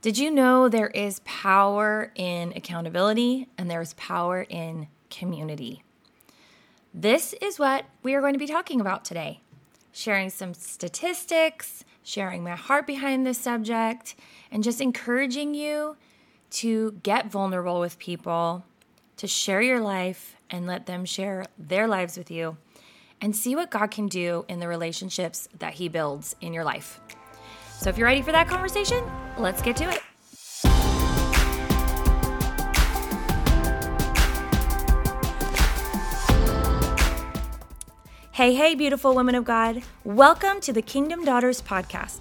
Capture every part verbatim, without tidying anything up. Did you know there is power in accountability and there is power in community? This is what we are going to be talking about today. Sharing some statistics, sharing my heart behind this subject, and just encouraging you to get vulnerable with people, to share your life and let them share their lives with you, and see what God can do in the relationships that He builds in your life. So if you're ready for that conversation, let's get to it. Hey, hey, beautiful women of God. Welcome to the Kingdom Daughters podcast.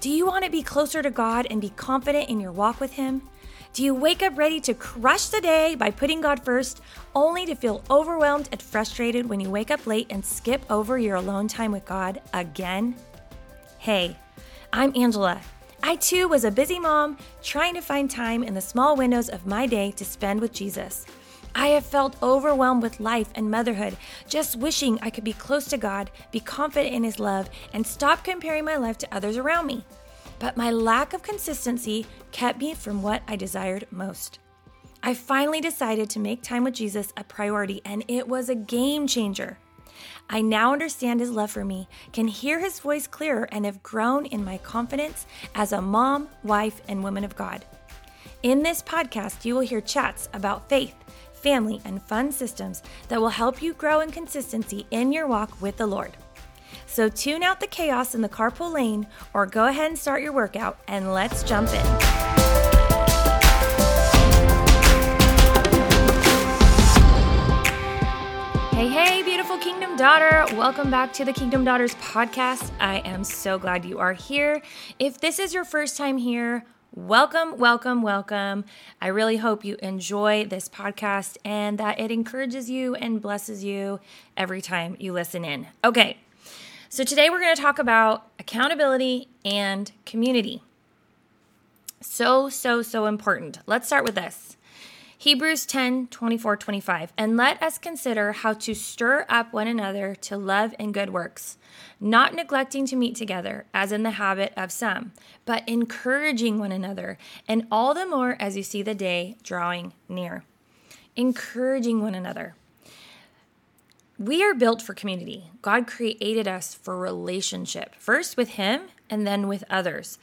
Do you want to be closer to God and be confident in your walk with Him? Do you wake up ready to crush the day by putting God first, only to feel overwhelmed and frustrated when you wake up late and skip over your alone time with God again? Hey, I'm Angela. I too was a busy mom trying to find time in the small windows of my day to spend with Jesus. I have felt overwhelmed with life and motherhood, just wishing I could be close to God, be confident in His love, and stop comparing my life to others around me. But my lack of consistency kept me from what I desired most. I finally decided to make time with Jesus a priority, and it was a game changer. I now understand His love for me, can hear His voice clearer, and have grown in my confidence as a mom, wife, and woman of God. In this podcast, you will hear chats about faith, family, and fun systems that will help you grow in consistency in your walk with the Lord. So tune out the chaos in the carpool lane or go ahead and start your workout, and let's jump in. Hey, hey, beautiful Kingdom Daughter. Welcome back to the Kingdom Daughters podcast. I am so glad you are here. If this is your first time here, welcome, welcome, welcome. I really hope you enjoy this podcast and that it encourages you and blesses you every time you listen in. Okay, so today we're going to talk about accountability and community. So, so, so important. Let's start with this. Hebrews ten, twenty-four, twenty-five, and let us consider how to stir up one another to love and good works, not neglecting to meet together, as in the habit of some, but encouraging one another, and all the more as you see the day drawing near. Encouraging one another. We are built for community. God created us for relationship, first with Him and then with others.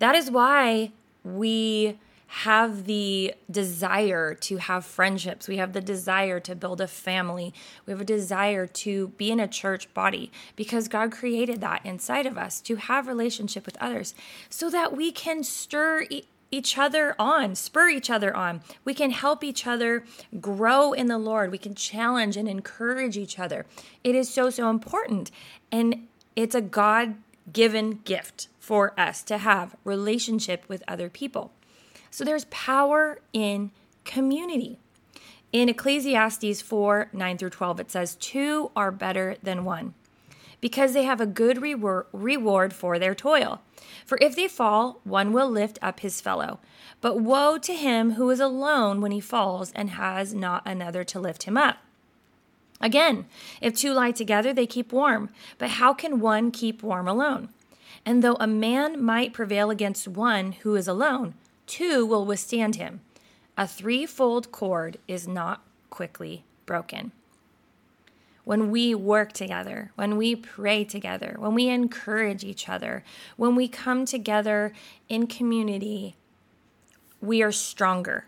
That is why we have the desire to have friendships. We have the desire to build a family. We have a desire to be in a church body because God created that inside of us to have relationship with others so that we can stir each other on, spur each other on. We can help each other grow in the Lord. We can challenge and encourage each other. It is so, so important. And it's a God-given gift for us to have relationship with other people. So there's power in community. In Ecclesiastes four, nine through twelve, it says, two are better than one because they have a good reward reward for their toil. For if they fall, one will lift up his fellow. But woe to him who is alone when he falls and has not another to lift him up. Again, if two lie together, they keep warm. But how can one keep warm alone? And though a man might prevail against one who is alone, two will withstand him. A threefold cord is not quickly broken. When we work together, when we pray together, when we encourage each other, when we come together in community, we are stronger.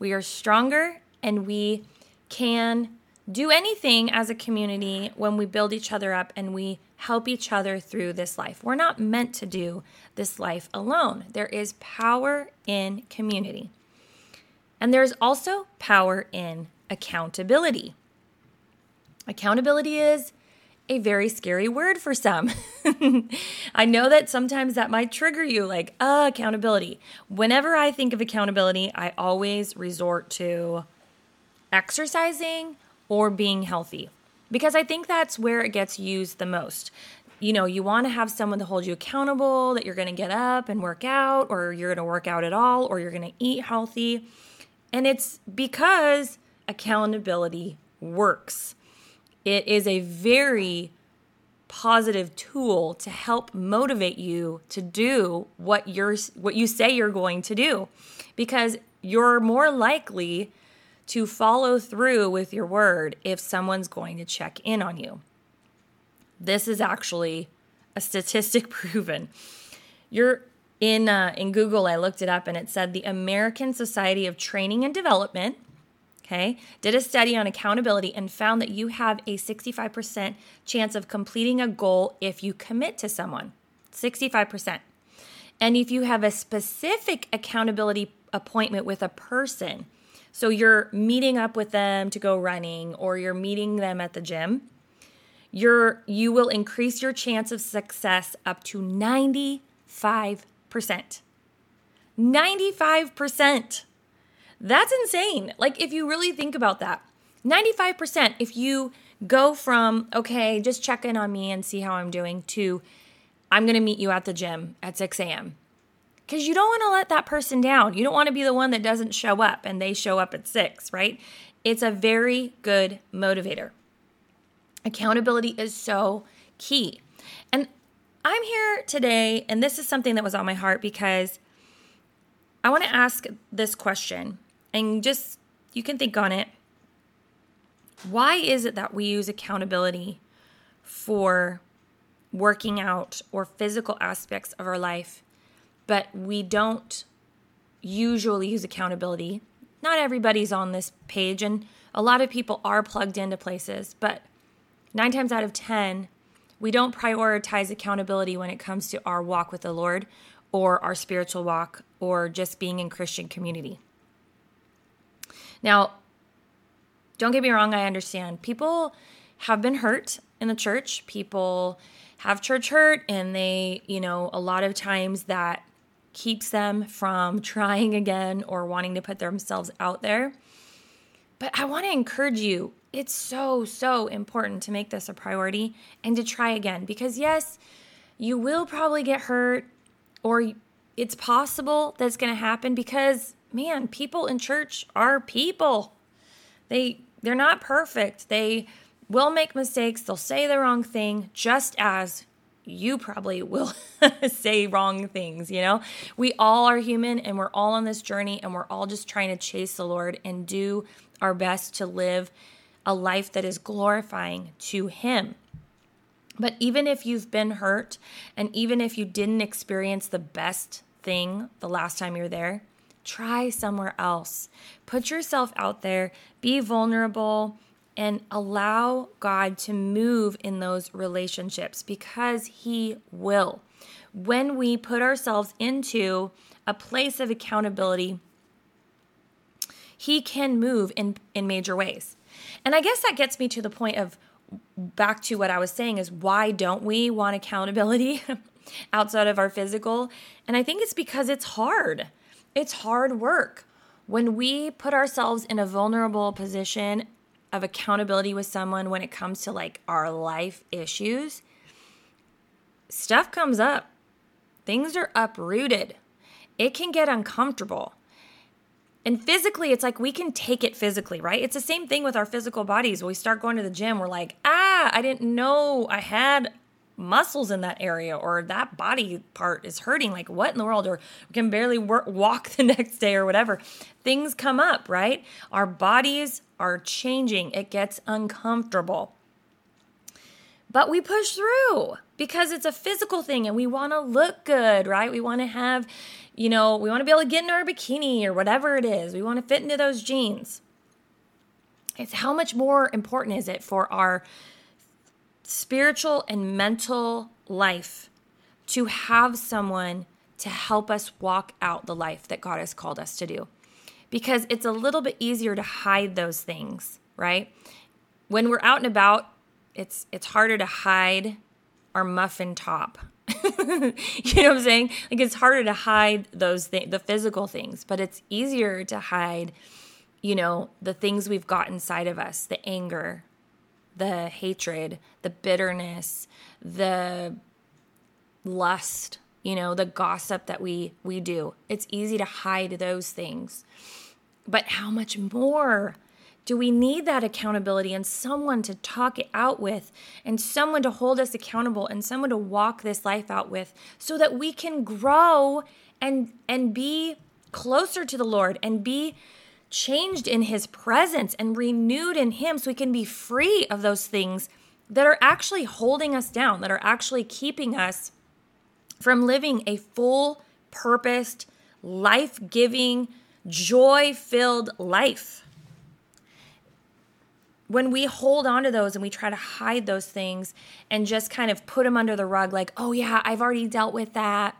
We are stronger, and we can do anything as a community when we build each other up and we help each other through this life. We're not meant to do this life alone. There is power in community. And there's also power in accountability. Accountability is a very scary word for some. I know that sometimes that might trigger you, like, uh, accountability. Whenever I think of accountability, I always resort to exercising or being healthy, because I think that's where it gets used the most. You know, you want to have someone to hold you accountable, that you're going to get up and work out, or you're going to work out at all, or you're going to eat healthy. And it's because accountability works. It is a very positive tool to help motivate you to do what you're what you say you're going to do, because you're more likely to follow through with your word if someone's going to check in on you. This is actually a statistic proven. You're in uh, in Google, I looked it up, and it said the American Society of Training and Development, okay, did a study on accountability and found that you have a sixty-five percent chance of completing a goal if you commit to someone, sixty-five percent. And if you have a specific accountability appointment with a person, so you're meeting up with them to go running or you're meeting them at the gym, you're, you will increase your chance of success up to ninety-five percent. ninety-five percent. That's insane. Like, if you really think about that, ninety-five percent, if you go from, okay, just check in on me and see how I'm doing, to I'm going to meet you at the gym at six a.m. Because you don't want to let that person down. You don't want to be the one that doesn't show up and they show up at six, right? It's a very good motivator. Accountability is so key. And I'm here today, and this is something that was on my heart because I want to ask this question. And just, you can think on it. Why is it that we use accountability for working out or physical aspects of our life, but we don't usually use accountability? Not everybody's on this page, and a lot of people are plugged into places, but nine times out of ten, we don't prioritize accountability when it comes to our walk with the Lord or our spiritual walk or just being in Christian community. Now, don't get me wrong, I understand. People have been hurt in the church. People have church hurt, and they, you know, a lot of times that keeps them from trying again or wanting to put themselves out there. But I want to encourage you, it's so, so important to make this a priority and to try again. Because yes, you will probably get hurt, or it's possible that's going to happen because, man, people in church are people. They, they're not perfect. They will make mistakes. They'll say the wrong thing, just as you probably will say wrong things, you know? We all are human, and we're all on this journey, and we're all just trying to chase the Lord and do our best to live a life that is glorifying to Him. But even if you've been hurt, and even if you didn't experience the best thing the last time you were there, try somewhere else. Put yourself out there, be vulnerable, and allow God to move in those relationships, because He will. When we put ourselves into a place of accountability, He can move in, in major ways. And I guess that gets me to the point of back to what I was saying is, why don't we want accountability outside of our physical? And I think it's because it's hard. It's hard work. When we put ourselves in a vulnerable position of accountability with someone when it comes to like our life issues, stuff comes up. Things are uprooted. It can get uncomfortable. And physically, it's like we can take it physically, right? It's the same thing with our physical bodies. When we start going to the gym, we're like, ah, I didn't know I had muscles in that area, or that body part is hurting. Like, what in the world? Or we can barely work, walk the next day or whatever. Things come up, right? Our bodies are changing. It gets uncomfortable. But we push through because it's a physical thing, and we want to look good, right? We want to have, you know, we want to be able to get in our bikini or whatever it is. We want to fit into those jeans. It's how much more important is it for our spiritual and mental life to have someone to help us walk out the life that God has called us to do? Because it's a little bit easier to hide those things, right? When we're out and about, It's it's harder to hide our muffin top. You know what I'm saying? Like, it's harder to hide those things, the physical things, but it's easier to hide, you know, the things we've got inside of us, the anger, the hatred, the bitterness, the lust, you know, the gossip that we we do. It's easy to hide those things. But how much more Do we need that accountability and someone to talk it out with and someone to hold us accountable and someone to walk this life out with so that we can grow and and be closer to the Lord and be changed in His presence and renewed in Him so we can be free of those things that are actually holding us down, that are actually keeping us from living a full-purposed, life-giving, joy-filled life? When we hold on to those and we try to hide those things and just kind of put them under the rug, like, oh yeah, I've already dealt with that.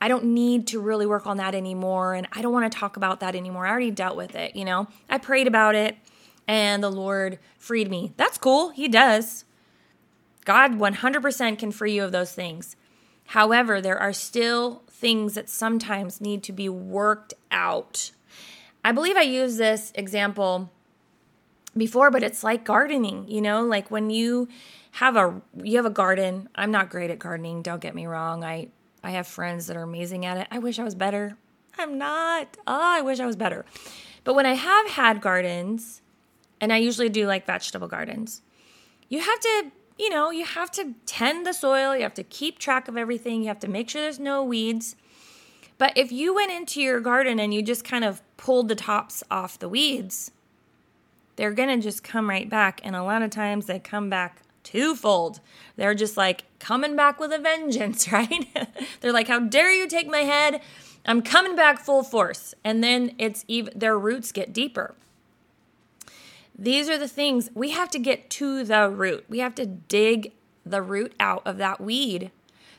I don't need to really work on that anymore. And I don't want to talk about that anymore. I already dealt with it. You know, I prayed about it and the Lord freed me. That's cool. He does. God one hundred percent can free you of those things. However, there are still things that sometimes need to be worked out. I believe I used this example before, but it's like gardening, you know, like when you have a, you have a garden. I'm not great at gardening. Don't get me wrong. I, I have friends that are amazing at it. I wish I was better. I'm not. Oh, I wish I was better. But when I have had gardens, and I usually do like vegetable gardens, you have to, you know, you have to tend the soil. You have to keep track of everything. You have to make sure there's no weeds. But if you went into your garden and you just kind of pulled the tops off the weeds, they're going to just come right back. And a lot of times they come back twofold. They're just like coming back with a vengeance, right? They're like, how dare you take my head? I'm coming back full force. And then it's even, their roots get deeper. These are the things we have to get to the root. We have to dig the root out of that weed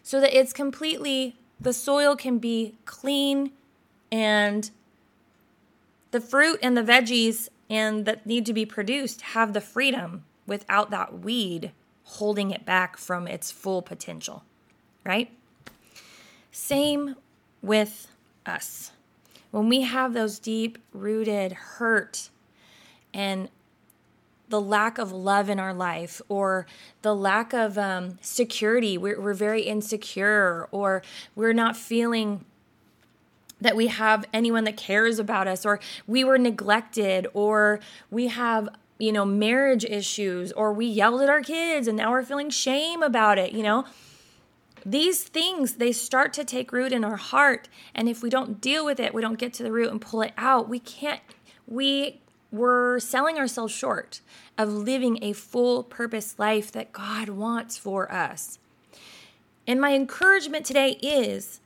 so that it's completely, the soil can be clean and the fruit and the veggies and that need to be produced have the freedom without that weed holding it back from its full potential, right? Same with us. When we have those deep-rooted hurt and the lack of love in our life or the lack of um, security, we're, we're very insecure or we're not feeling that we have anyone that cares about us, or we were neglected, or we have, you know, marriage issues, or we yelled at our kids and now we're feeling shame about it, you know. These things, they start to take root in our heart, and if we don't deal with it, we don't get to the root and pull it out, we can't, we were selling ourselves short of living a full-purpose life that God wants for us. And my encouragement today is,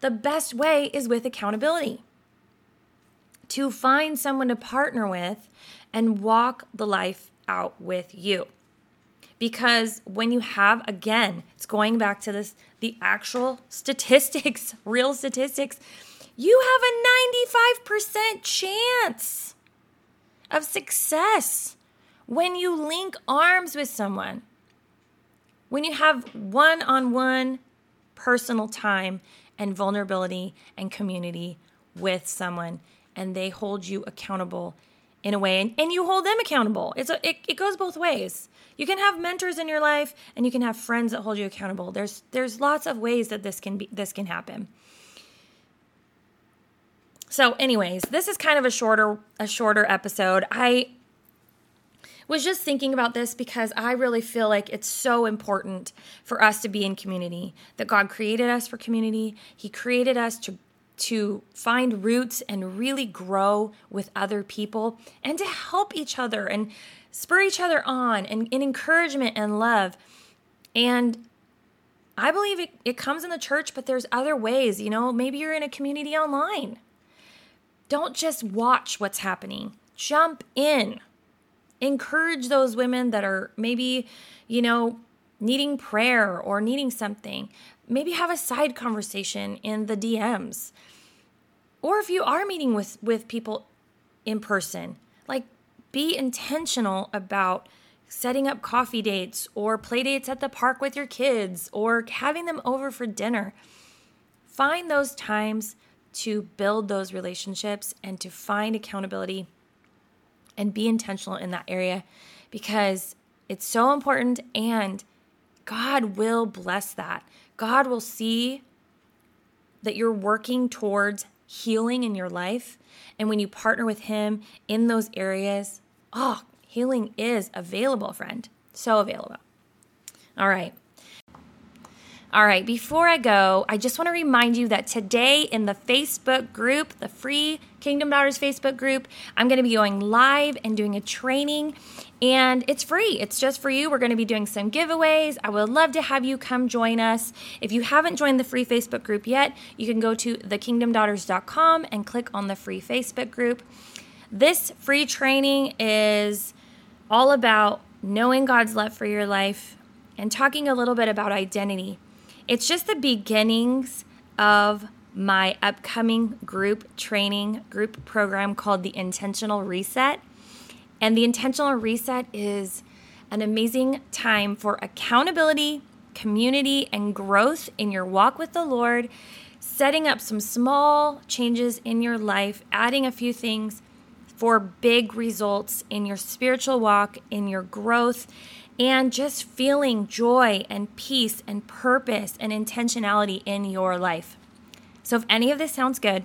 the best way is with accountability, to find someone to partner with and walk the life out with you. Because when you have, again, it's going back to this, the actual statistics, real statistics, you have a ninety-five percent chance of success when you link arms with someone, when you have one-on-one personal time and vulnerability and community with someone, and they hold you accountable in a way, and, and you hold them accountable. It's a, it, it goes both ways. You can have mentors in your life, and you can have friends that hold you accountable. There's there's lots of ways that this can be this can happen. So, anyways, this is kind of a shorter a shorter episode. I was just thinking about this because I really feel like it's so important for us to be in community, that God created us for community. He created us to, to find roots and really grow with other people and to help each other and spur each other on and in encouragement and love. And I believe it, it comes in the church, but there's other ways, you know, maybe you're in a community online. Don't just watch what's happening. Jump in. Encourage those women that are maybe, you know, needing prayer or needing something. Maybe have a side conversation in the D Ms. Or if you are meeting with, with people in person, like be intentional about setting up coffee dates or play dates at the park with your kids or having them over for dinner. Find those times to build those relationships and to find accountability and be intentional in that area because it's so important and God will bless that. God will see that you're working towards healing in your life. And when you partner with Him in those areas, oh, healing is available, friend. So available. All right. All right, before I go, I just want to remind you that today in the Facebook group, the free Kingdom Daughters Facebook group, I'm going to be going live and doing a training, and it's free. It's just for you. We're going to be doing some giveaways. I would love to have you come join us. If you haven't joined the free Facebook group yet, you can go to the kingdom daughters dot com and click on the free Facebook group. This free training is all about knowing God's love for your life and talking a little bit about identity. It's just the beginnings of my upcoming group training, group program called the Intentional Reset. And the Intentional Reset is an amazing time for accountability, community, and growth in your walk with the Lord, setting up some small changes in your life, adding a few things for big results in your spiritual walk, in your growth, and just feeling joy and peace and purpose and intentionality in your life. So if any of this sounds good,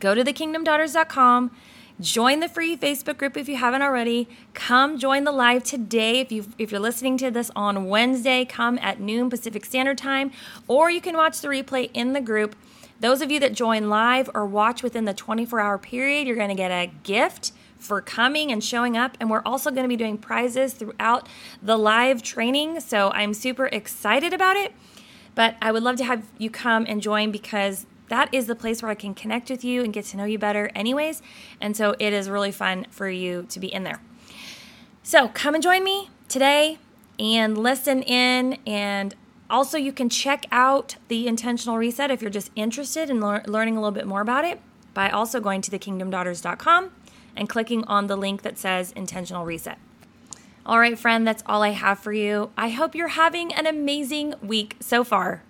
go to the kingdom daughters dot com, join the free Facebook group if you haven't already, come join the live today. If, you've, if you're listening to this on Wednesday, come at noon Pacific Standard Time, or you can watch the replay in the group. Those of you that join live or watch within the twenty-four hour period, you're going to get a gift for coming and showing up. And we're also going to be doing prizes throughout the live training. So I'm super excited about it. But I would love to have you come and join, because that is the place where I can connect with you and get to know you better anyways. And so it is really fun for you to be in there. So come and join me today and listen in. And also you can check out the Intentional Reset if you're just interested in lear- learning a little bit more about it by also going to the kingdom daughters dot com. and clicking on the link that says Intentional Reset. All right, friend, that's all I have for you. I hope you're having an amazing week so far.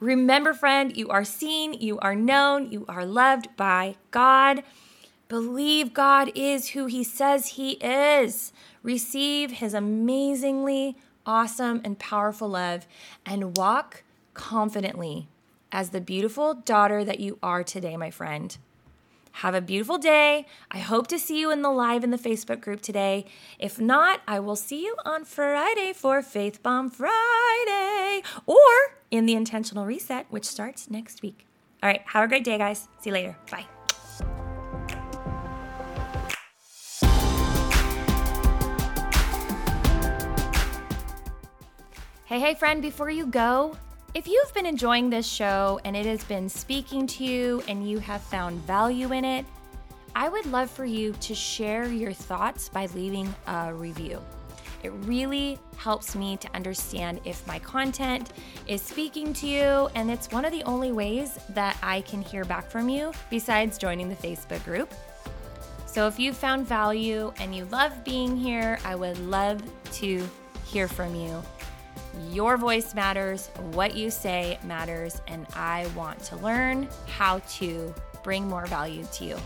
Remember, friend, you are seen, you are known, you are loved by God. Believe God is who He says He is. Receive His amazingly awesome and powerful love, and walk confidently as the beautiful daughter that you are today, my friend. Have a beautiful day. I hope to see you in the live in the Facebook group today. If not, I will see you on Friday for Faith Bomb Friday, or in the Intentional Reset, which starts next week. All right, have a great day, guys. See you later. Bye. Hey, hey, friend, before you go, if you've been enjoying this show and it has been speaking to you and you have found value in it, I would love for you to share your thoughts by leaving a review. It really helps me to understand if my content is speaking to you, and it's one of the only ways that I can hear back from you besides joining the Facebook group. So if you found value and you love being here, I would love to hear from you. Your voice matters, what you say matters, and I want to learn how to bring more value to you.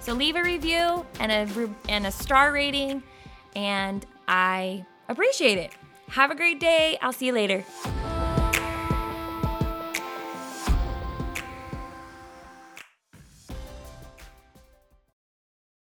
So leave a review and a, and a star rating, and I appreciate it. Have a great day. I'll see you later.